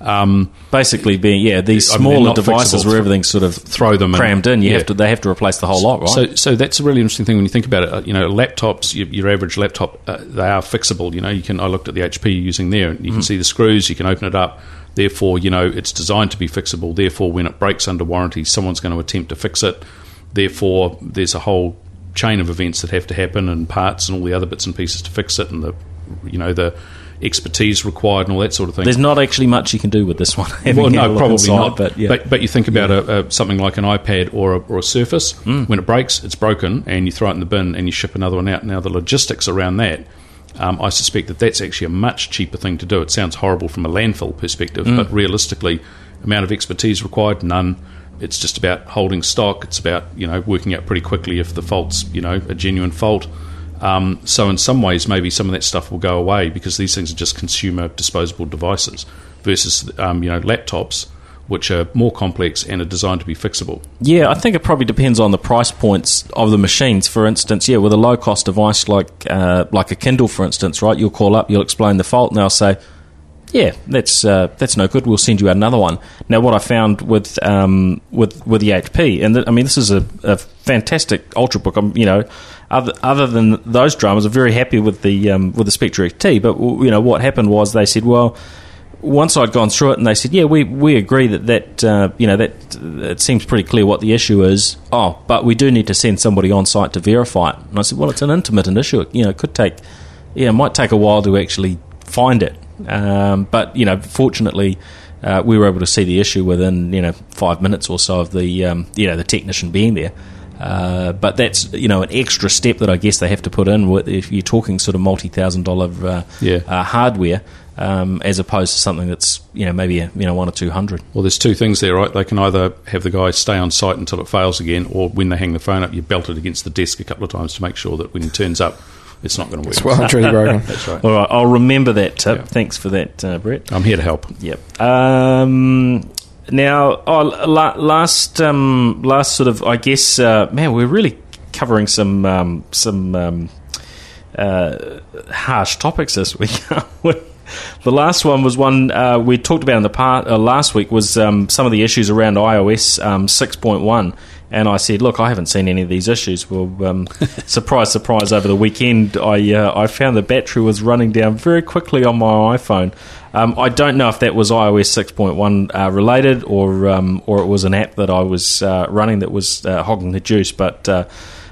Um, Basically, being yeah, these smaller I mean, devices where everything's sort of throw them crammed in, in you yeah. have to they have to replace the whole lot, right? So, so that's a really interesting thing when you think about it. You know, laptops, your, your average laptop, uh, they are fixable. You know, you can. I looked at the H P you're using there, and you mm. can see the screws. You can open it up. Therefore, you know, it's designed to be fixable. Therefore, when it breaks under warranty, someone's going to attempt to fix it. Therefore, there's a whole chain of events that have to happen, and parts and all the other bits and pieces to fix it, and the, you know, the expertise required and all that sort of thing. There's not actually much you can do with this one. Well, no, probably inside, not. But, yeah. but but you think about yeah. a, a, something like an iPad or a, or a Surface. Mm. When it breaks, it's broken, and you throw it in the bin and you ship another one out. Now, the logistics around that, um, I suspect that that's actually a much cheaper thing to do. It sounds horrible from a landfill perspective, mm. but realistically, amount of expertise required, none. It's just about holding stock. It's about, you know, working out pretty quickly if the fault's, you know, a genuine fault. Um, so in some ways, maybe some of that stuff will go away because these things are just consumer disposable devices versus, um, you know, laptops, which are more complex and are designed to be fixable. Yeah, I think it probably depends on the price points of the machines. For instance, yeah, with a low-cost device like uh, like a Kindle, for instance, right, you'll call up, you'll explain the fault, and they'll say, yeah, that's uh, that's no good, we'll send you out another one. Now, what I found with um, with with the H P, and th- I mean, this is a, a fantastic Ultrabook, I'm, you know, Other, other than those dramas, I'm very happy with the um, with the Spectre X T. But you know what happened was they said, well, once I'd gone through it, and they said, yeah, we we agree that that uh, you know that it seems pretty clear what the issue is. Oh, but we do need to send somebody on site to verify it. And I said, well, it's an intermittent issue. You know, it could take, yeah, it might take a while to actually find it. Um, but you know, fortunately, uh, we were able to see the issue within you know five minutes or so of the um, you know the technician being there. Uh, but that's, you know, an extra step that I guess they have to put in if you're talking sort of multi-thousand dollar uh, yeah. uh, hardware, um, as opposed to something that's, you know, maybe, you know, one or two hundred. Well, there's two things there, right? They can either have the guy stay on site until it fails again, or when they hang the phone up, you belt it against the desk a couple of times to make sure that when it turns up, it's not going to work. It's well and truly broken. That's right. All right, I'll remember that tip. Yeah. Thanks for that, uh, Brett. I'm here to help. Yep. Um, now, oh, la- last, um, last sort of, I guess, uh, man, we're really covering some um, some um, uh, harsh topics this week. The last one was one uh, we talked about in the part uh, last week was um, some of the issues around iOS um, six point one. And I said, look, I haven't seen any of these issues. Well, um, surprise, surprise, over the weekend, I uh, I found the battery was running down very quickly on my iPhone. Um, I don't know if that was iOS six point one uh, related or um, or it was an app that I was uh, running that was uh, hogging the juice. But, uh,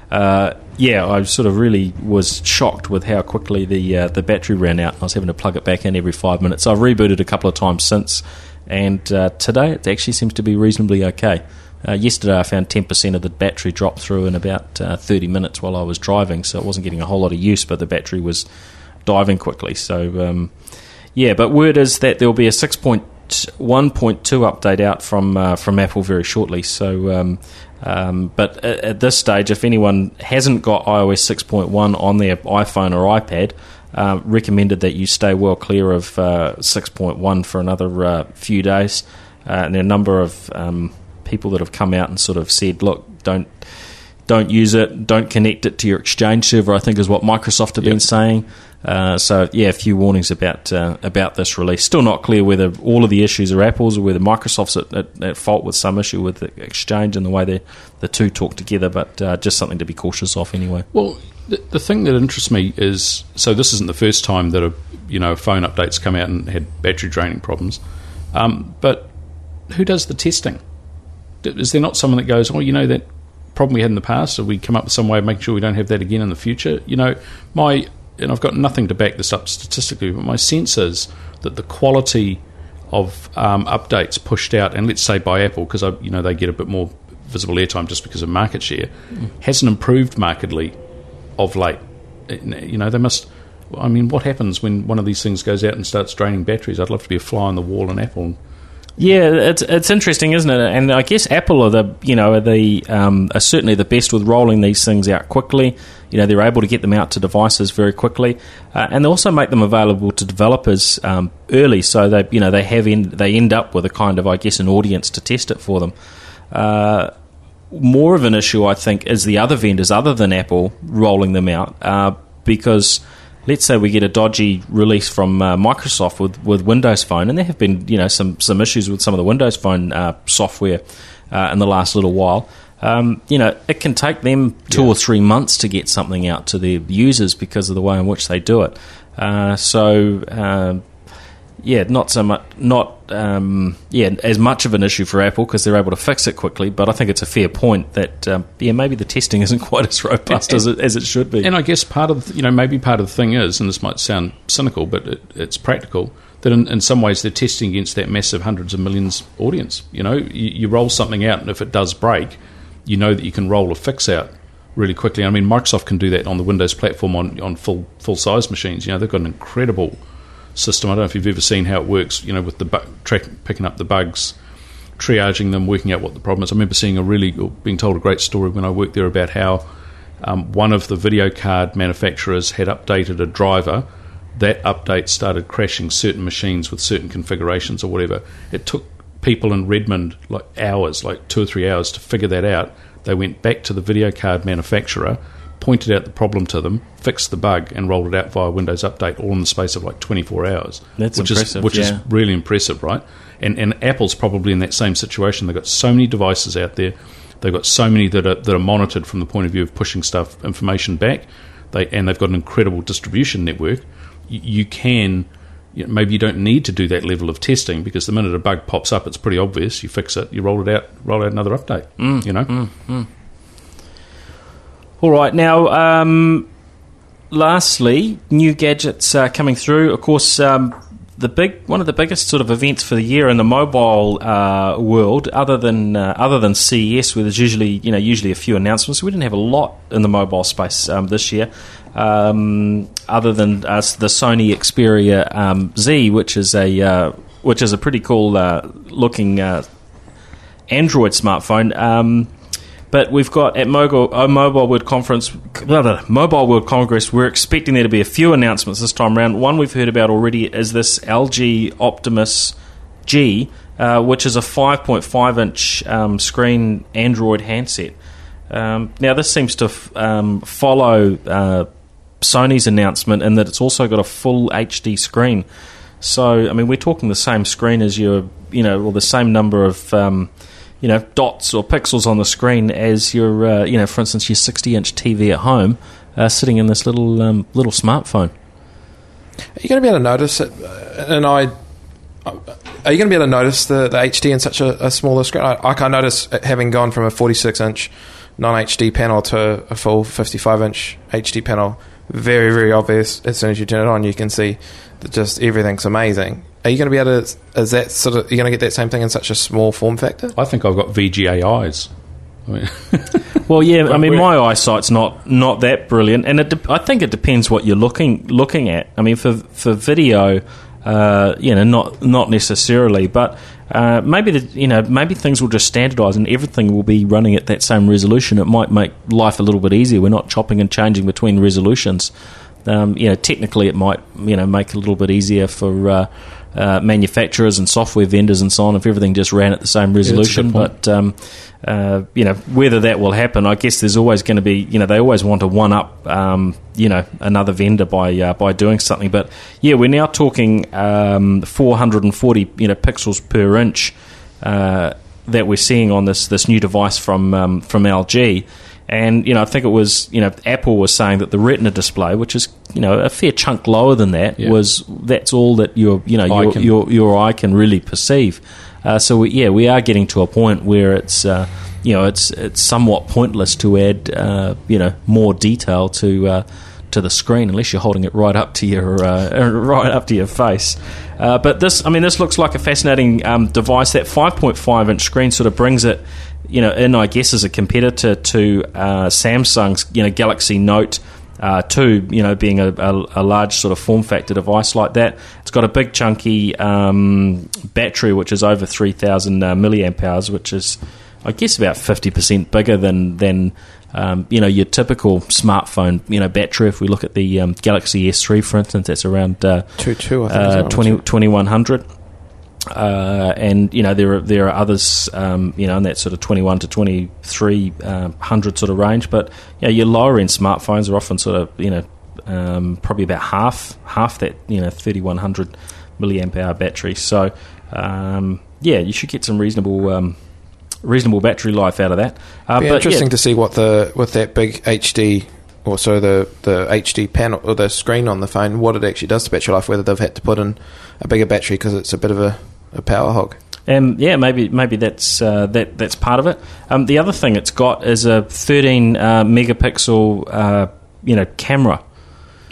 uh, yeah, I sort of really was shocked with how quickly the, uh, the battery ran out. I was having to plug it back in every five minutes. I've rebooted a couple of times since, and uh, today it actually seems to be reasonably okay. Uh, yesterday I found ten percent of the battery dropped through in about uh, thirty minutes while I was driving, so it wasn't getting a whole lot of use, but the battery was diving quickly. So, um, yeah, but word is that there will be a six point one point two update out from uh, from Apple very shortly. So, um, um, but at, at this stage, if anyone hasn't got iOS six point one on their iPhone or iPad, uh, recommended that you stay well clear of uh, six point one for another uh, few days. Uh, and there are a number of... Um, people that have come out and sort of said, look, don't don't use it, don't connect it to your Exchange server, I think is what Microsoft have yep. been saying. Uh, so, yeah, a few warnings about uh, about this release. Still not clear whether all of the issues are Apple's or whether Microsoft's at, at, at fault with some issue with the Exchange and the way they, the two talk together, but uh, just something to be cautious of anyway. Well, the, the thing that interests me is, so this isn't the first time that a you know phone update's come out and had battery draining problems, um, but who does the testing? Is there not someone that goes, oh, you know, that problem we had in the past, or we come up with some way of making sure we don't have that again in the future? You know, my, and I've got nothing to back this up statistically, but my sense is that the quality of um, updates pushed out, and let's say by Apple, because, you know, they get a bit more visible airtime just because of market share, mm. hasn't improved markedly of late. You know, they must... I mean, what happens when one of these things goes out and starts draining batteries? I'd love to be a fly on the wall in Apple. Yeah, it's it's interesting, isn't it? And I guess Apple are the you know are the um, are certainly the best with rolling these things out quickly. You know, they're able to get them out to devices very quickly, uh, and they also make them available to developers um, early, so they you know they have in, they end up with a kind of I guess an audience to test it for them. Uh, more of an issue, I think, is the other vendors other than Apple rolling them out uh, because. Let's say we get a dodgy release from uh, Microsoft with, with Windows Phone, and there have been you know some, some issues with some of the Windows Phone uh, software uh, in the last little while. Um, you know, it can take them two yeah. or three months to get something out to their users because of the way in which they do it. Uh, so, uh, yeah, not so much, not um, yeah, as much of an issue for Apple because they're able to fix it quickly. But I think it's a fair point that um, yeah, maybe the testing isn't quite as robust and, as it as it should be. And I guess part of you know maybe part of the thing is, and this might sound cynical, but it, it's practical that in, in some ways they're testing against that massive hundreds of millions audience. You know, you, you roll something out, and if it does break, you know that you can roll a fix out really quickly. I mean, Microsoft can do that on the Windows platform on on full full size machines. You know, they've got an incredible system. I don't know if you've ever seen how it works, you know, with the bu- track, picking up the bugs, triaging them, working out what the problem is. I remember seeing a really, or being told a great story when I worked there about how um, one of the video card manufacturers had updated a driver. That update started crashing certain machines with certain configurations or whatever. It took people in Redmond like hours, like two or three hours to figure that out. They went back to the video card manufacturer, pointed out the problem to them, fixed the bug, and rolled it out via Windows Update all in the space of like twenty-four hours. That's which impressive, is, Which yeah. is really impressive, right? And and Apple's probably in that same situation. They've got so many devices out there. They've got so many that are, that are monitored from the point of view of pushing stuff, information back, They and they've got an incredible distribution network. You, you can, you know, maybe you don't need to do that level of testing because the minute a bug pops up, it's pretty obvious. You fix it, you roll it out, roll out another update, mm, you know? Mm, mm. All right, now, um, lastly, new gadgets uh, coming through. Of course, um, the big one of the biggest sort of events for the year in the mobile uh, world, other than uh, other than C E S, where there's usually you know usually a few announcements. We didn't have a lot in the mobile space um, this year, um, other than uh, the Sony Xperia um, Z, which is a uh, which is a pretty cool uh, looking uh, Android smartphone. Um, But we've got at Mobile, uh, Mobile World Conference, uh, Mobile World Congress, we're expecting there to be a few announcements this time around. One we've heard about already is this L G Optimus G, uh, which is a five point five inch um, screen Android handset. Um, now, this seems to f- um, follow uh, Sony's announcement in that it's also got a full H D screen. So, I mean, we're talking the same screen as your, you know, or the same number of... Um, you know, dots or pixels on the screen as your, uh, you know, for instance, your sixty-inch T V at home, uh, sitting in this little um, little smartphone. Are you going to be able to notice it? And I, are you going to be able to notice the, the H D in such a, a smaller screen? I, I can't notice it having gone from a forty-six inch non-H D panel to a full fifty-five inch H D panel. Very, very obvious. As soon as you turn it on, you can see that just everything's amazing. Are you going to be able to? Is that sort of? Are you going to get that same thing in such a small form factor? I think I've got V G A eyes. I mean, well, yeah. I mean, my eyesight's not, not that brilliant, and it de- I think it depends what you're looking looking at. I mean, for for video, uh, you know, not not necessarily, but uh, maybe the, you know maybe things will just standardise and everything will be running at that same resolution. It might make life a little bit easier. We're not chopping and changing between resolutions. Um, you know, technically, it might you know make it a little bit easier for. Uh, Uh, manufacturers and software vendors and so on, if everything just ran at the same resolution. Yeah, but um, uh, you know whether that will happen, I guess there's always going to be you know they always want to one up um, you know another vendor by uh, by doing something. But yeah, we're now talking um, four hundred forty you know pixels per inch uh, that we're seeing on this this new device from um, from L G. And you know, I think it was you know Apple was saying that the Retina display, which is you know a fair chunk lower than that, yeah. was that's all that your you know your, can, your your eye can really perceive. Uh, so we, yeah, we are getting to a point where it's uh, you know it's it's somewhat pointless to add uh, you know more detail to uh, to the screen unless you're holding it right up to your uh, right up to your face. Uh, but this, I mean, this looks like a fascinating um, device. That five point five inch screen sort of brings it. You know, and I guess as a competitor to uh, Samsung's, you know, Galaxy Note uh, two, you know, being a, a, a large sort of form factor device like that, it's got a big chunky um, battery which is over three thousand uh, milliamp hours, which is, I guess, about fifty percent bigger than than um, you know your typical smartphone, you know, battery. If we look at the um, Galaxy S three, for instance, that's around uh, two two, I think, uh, twenty-one hundred. Uh, and you know there are there are others um, you know in that sort of twenty-one to twenty-three uh, hundred sort of range, but you know, your lower end smartphones are often sort of you know um, probably about half half that you know thirty-one hundred milliamp hour battery. So um, yeah, you should get some reasonable um, reasonable battery life out of that. Uh, It'd be but interesting yeah. to see what the with that big H D. Or so the, the H D panel or the screen on the phone, what it actually does to battery life, whether they've had to put in a bigger battery because it's a bit of a, a power hog. Um, yeah, maybe maybe that's uh, that that's part of it. Um, the other thing it's got is a thirteen uh, megapixel uh, you know camera.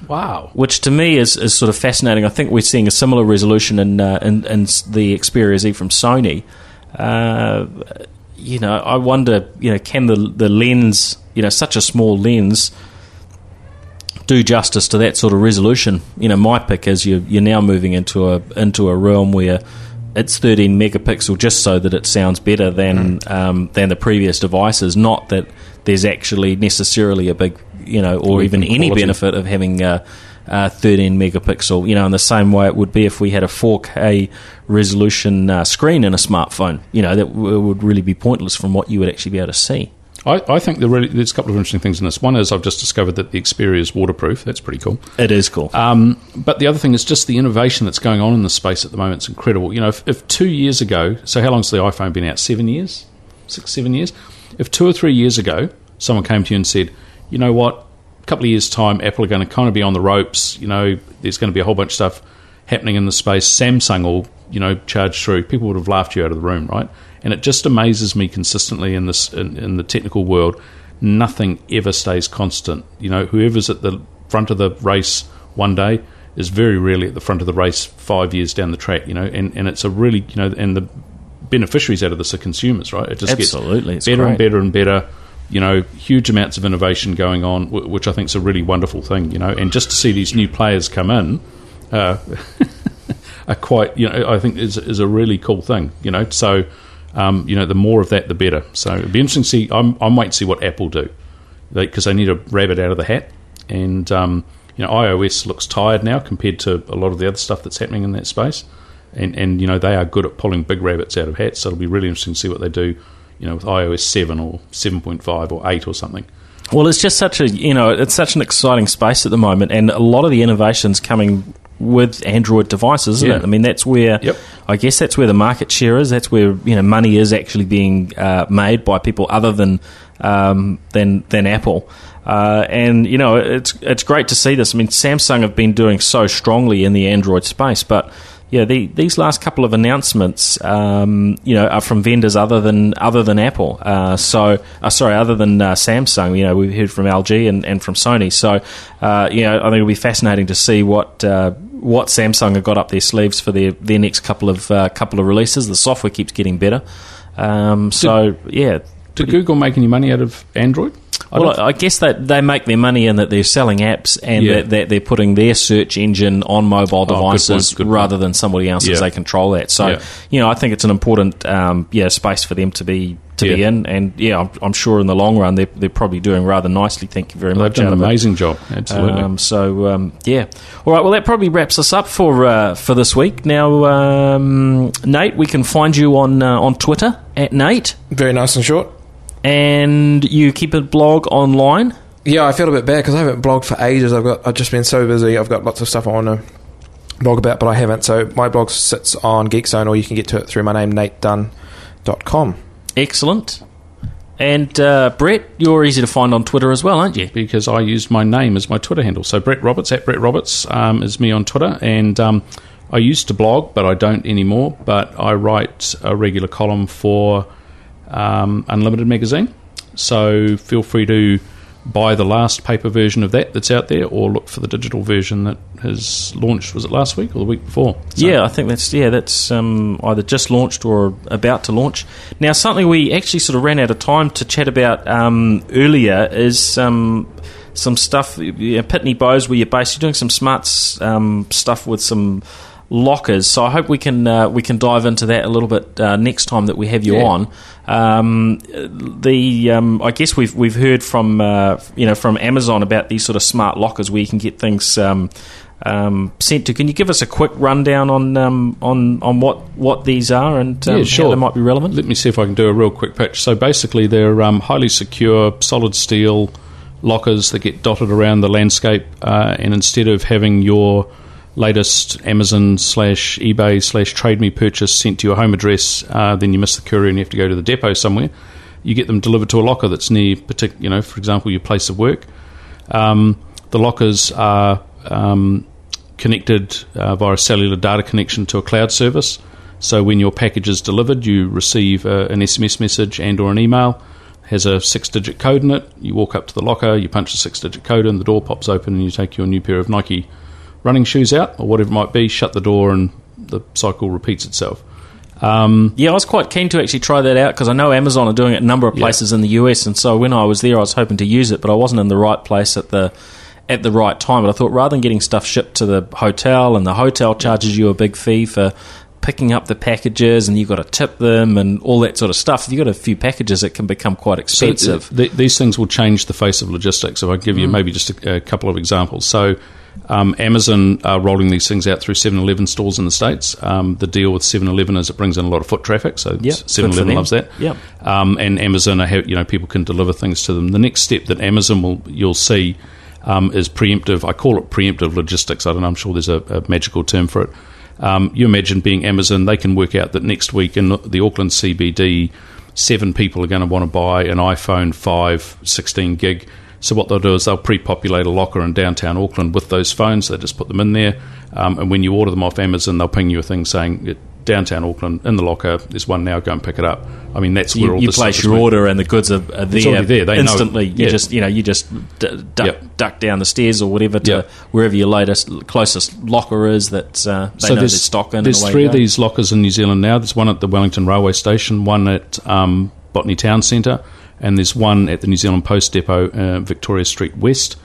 Wow, which to me is, is sort of fascinating. I think we're seeing a similar resolution in uh, in, in the Xperia Z from Sony. Uh, you know, I wonder you know can the the lens you know such a small lens. Do justice to that sort of resolution. You know, my pick is you're, you're now moving into a into a realm where it's thirteen megapixel just so that it sounds better than mm. um, than the previous devices. Not that there's actually necessarily a big, you know, or even, even any benefit of having a, a thirteen megapixel. You know, in the same way it would be if we had a four K resolution uh, screen in a smartphone. You know, that w- would really be pointless from what you would actually be able to see. I, I think there really, there's a couple of interesting things in this. One is I've just discovered that the Xperia is waterproof. That's pretty cool. It is cool. Um, but the other thing is just the innovation that's going on in the space at the moment is incredible. You know, if, if two years ago, so how long's the iPhone been out? Seven years? Six, seven years? If two or three years ago, someone came to you and said, you know what, a couple of years' time, Apple are going to kind of be on the ropes. You know, there's going to be a whole bunch of stuff happening in the space. Samsung will, you know, charge through. People would have laughed you out of the room, right? And it just amazes me consistently in this in, in the technical world, nothing ever stays constant. You know, whoever's at the front of the race one day is very rarely at the front of the race five years down the track, you know, and, and it's a really, you know, and the beneficiaries out of this are consumers, right? It just Absolutely. gets better and better and better, you know, huge amounts of innovation going on, which I think is a really wonderful thing, you know, and just to see these new players come in uh, are quite, you know, I think is is a really cool thing, you know, so, um, you know, the more of that, the better. So it'd be interesting to see, I'm, I'm waiting to see what Apple do, because they, they need a rabbit out of the hat, and, um, you know, iOS looks tired now compared to a lot of the other stuff that's happening in that space. And, and you know, they are good at pulling big rabbits out of hats, so it'll be really interesting to see what they do, you know, with iOS seven or seven point five or eight or something. Well, it's just such a, you know, it's such an exciting space at the moment, and a lot of the innovation's coming with Android devices, isn't yeah. it? I mean, that's where, yep. I guess that's where the market share is. That's where, you know, money is actually being uh, made by people other than um, than than Apple. Uh, and, you know, it's it's great to see this. I mean, Samsung have been doing so strongly in the Android space, but... Yeah, the, these last couple of announcements, um, you know, are from vendors other than other than Apple. Uh, so, uh, sorry, other than uh, Samsung. You know, we've heard from L G and, and from Sony. So, uh, you know, I think it'll be fascinating to see what uh, what Samsung have got up their sleeves for their, their next couple of uh, couple of releases. The software keeps getting better. Um, so, did, yeah, did Google make any money out of Android? I well, I guess that they make their money in that they're selling apps and yeah. that, that they're putting their search engine on mobile devices oh, good point, good rather point. than somebody else's. Yeah. They control that. So, yeah. you know, I think it's an important um, yeah space for them to be to yeah. be in. And, yeah, I'm, I'm sure in the long run they're, they're probably doing rather nicely. Thank you very well, much. They've done an amazing job. Absolutely. Um, so, um, yeah. All right, well, that probably wraps us up for uh, for this week. Now, um, Nate, we can find you on uh, on Twitter, at Nate. Very nice and short. And you keep a blog online? Yeah, I feel a bit bad because I haven't blogged for ages. I've got I've just been so busy. I've got lots of stuff I want to blog about, but I haven't. So my blog sits on GeekZone, or you can get to it through my name, nate dunn dot com. Excellent. And uh, Brett, you're easy to find on Twitter as well, aren't you? Because I used my name as my Twitter handle. So Brett Roberts, at Brett Roberts, um, is me on Twitter. And um, I used to blog, but I don't anymore. But I write a regular column for... Um, Unlimited magazine, so feel free to buy the last paper version of that that's out there, or look for the digital version that has launched. Was it last week or the week before? So. Yeah, I think that's yeah that's um, either just launched or about to launch. Now, something we actually sort of ran out of time to chat about um, earlier is um, some stuff. You know, Pitney Bowes, where you're based, you're doing some smart um, stuff with some lockers, so I hope we can uh, we can dive into that a little bit uh, next time that we have you yeah. on. Um, the um, I guess we've we've heard from uh, you know from Amazon about these sort of smart lockers where you can get things um, um, sent to. Can you give us a quick rundown on um, on on what, what these are and um, yeah, sure. how they might be relevant? Let me see if I can do a real quick pitch. So basically, they're um, highly secure solid steel lockers that get dotted around the landscape, uh, and instead of having your latest Amazon slash eBay slash Trade Me purchase sent to your home address, uh, then you miss the courier and you have to go to the depot somewhere. You get them delivered to a locker that's near, partic- you know, for example, your place of work. Um, the lockers are um, connected uh, via a cellular data connection to a cloud service. So when your package is delivered, you receive a, an S M S message and or an email. It has a six-digit code in it. You walk up to the locker, you punch the six-digit code in, the door pops open, and you take your new pair of Nike running shoes out, or whatever it might be, shut the door, and the cycle repeats itself. Um, yeah, I was quite keen to actually try that out, because I know Amazon are doing it a number of places yeah. in the U S, and so when I was there, I was hoping to use it, but I wasn't in the right place at the at the right time. But I thought, rather than getting stuff shipped to the hotel, and the hotel charges you a big fee for picking up the packages, and you've got to tip them, and all that sort of stuff. If you've got a few packages, it can become quite expensive. So th- th- these things will change the face of logistics. So I'll give you mm. maybe just a, a couple of examples. So... Um, Amazon are rolling these things out through seven eleven stores in the States. Um, the deal with seven eleven is it brings in a lot of foot traffic, so yep, seven eleven loves that. Yep. Um, and Amazon, are, you know, people can deliver things to them. The next step that Amazon will you'll see um, is preemptive. I call it preemptive logistics. I don't know, I'm sure there's a, a magical term for it. Um, you imagine being Amazon, they can work out that next week in the Auckland C B D, seven people are going to want to buy an iPhone five sixteen gig. So what they'll do is they'll pre-populate a locker in downtown Auckland with those phones. They just put them in there, um, and when you order them off Amazon, they'll ping you a thing saying it, downtown Auckland, in the locker. There's one now. Go and pick it up. I mean, that's where you, all you this place your made. Order, and the goods are, are there, it's already there. They instantly. Know it. Yeah. You just you know you just d- duck, yep. duck down the stairs or whatever to yep. wherever your latest closest locker is. That's uh, they so know their stock in. There's and away three of these lockers in New Zealand now. There's one at the Wellington Railway Station, one at um, Botany Town Centre, and there's one at the New Zealand Post Depot, uh, Victoria Street West.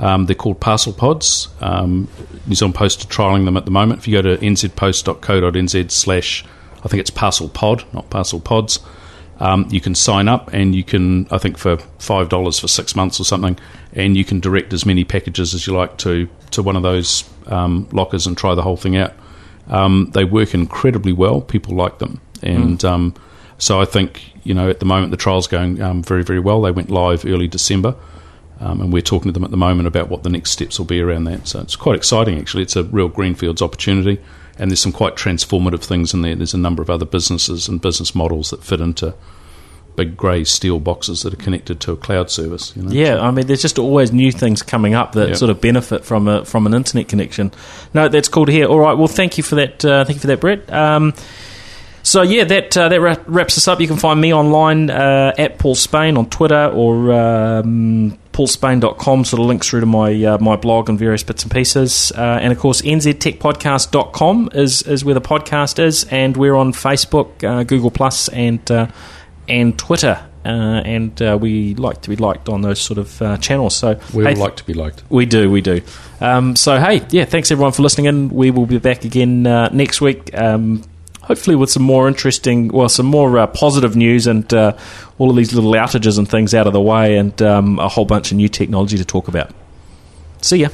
Um, they're called parcel pods. Um, New Zealand Post are trialling them at the moment. If you go to nzpost.co.nz slash, I think it's parcel pod, not parcel pods, um, you can sign up and you can, I think for five dollars for six months or something, and you can direct as many packages as you like to, to one of those um, lockers and try the whole thing out. Um, they work incredibly well. People like them. And mm. um, so I think, you know, at the moment the trial's going um, very, very well. They went live early December. Um, and we're talking to them at the moment about what the next steps will be around that. So it's quite exciting, actually. It's a real greenfields opportunity, and there's some quite transformative things in there. There's a number of other businesses and business models that fit into big grey steel boxes that are connected to a cloud service. You know? Yeah, I mean, there's just always new things coming up that yep. sort of benefit from a, from an internet connection. No, that's cool to hear. All right, well, thank you for that, uh, thank you for that, Brett. Um, So, yeah, that uh, that wraps us up. You can find me online uh, at Paul Spain on Twitter or um, paul spain dot com, sort of links through to my uh, my blog and various bits and pieces. Uh, and, of course, n z tech podcast dot com is, is where the podcast is, and we're on Facebook, uh, Google Plus, and, uh, and Twitter. Uh, and uh, we like to be liked on those sort of uh, channels. So we hey, all like to be liked. We do, we do. Um, so, hey, yeah, thanks, everyone, for listening in. We will be back again uh, next week. Um Hopefully with some more interesting, well, some more uh, positive news and uh, all of these little outages and things out of the way, and um, a whole bunch of new technology to talk about. See ya.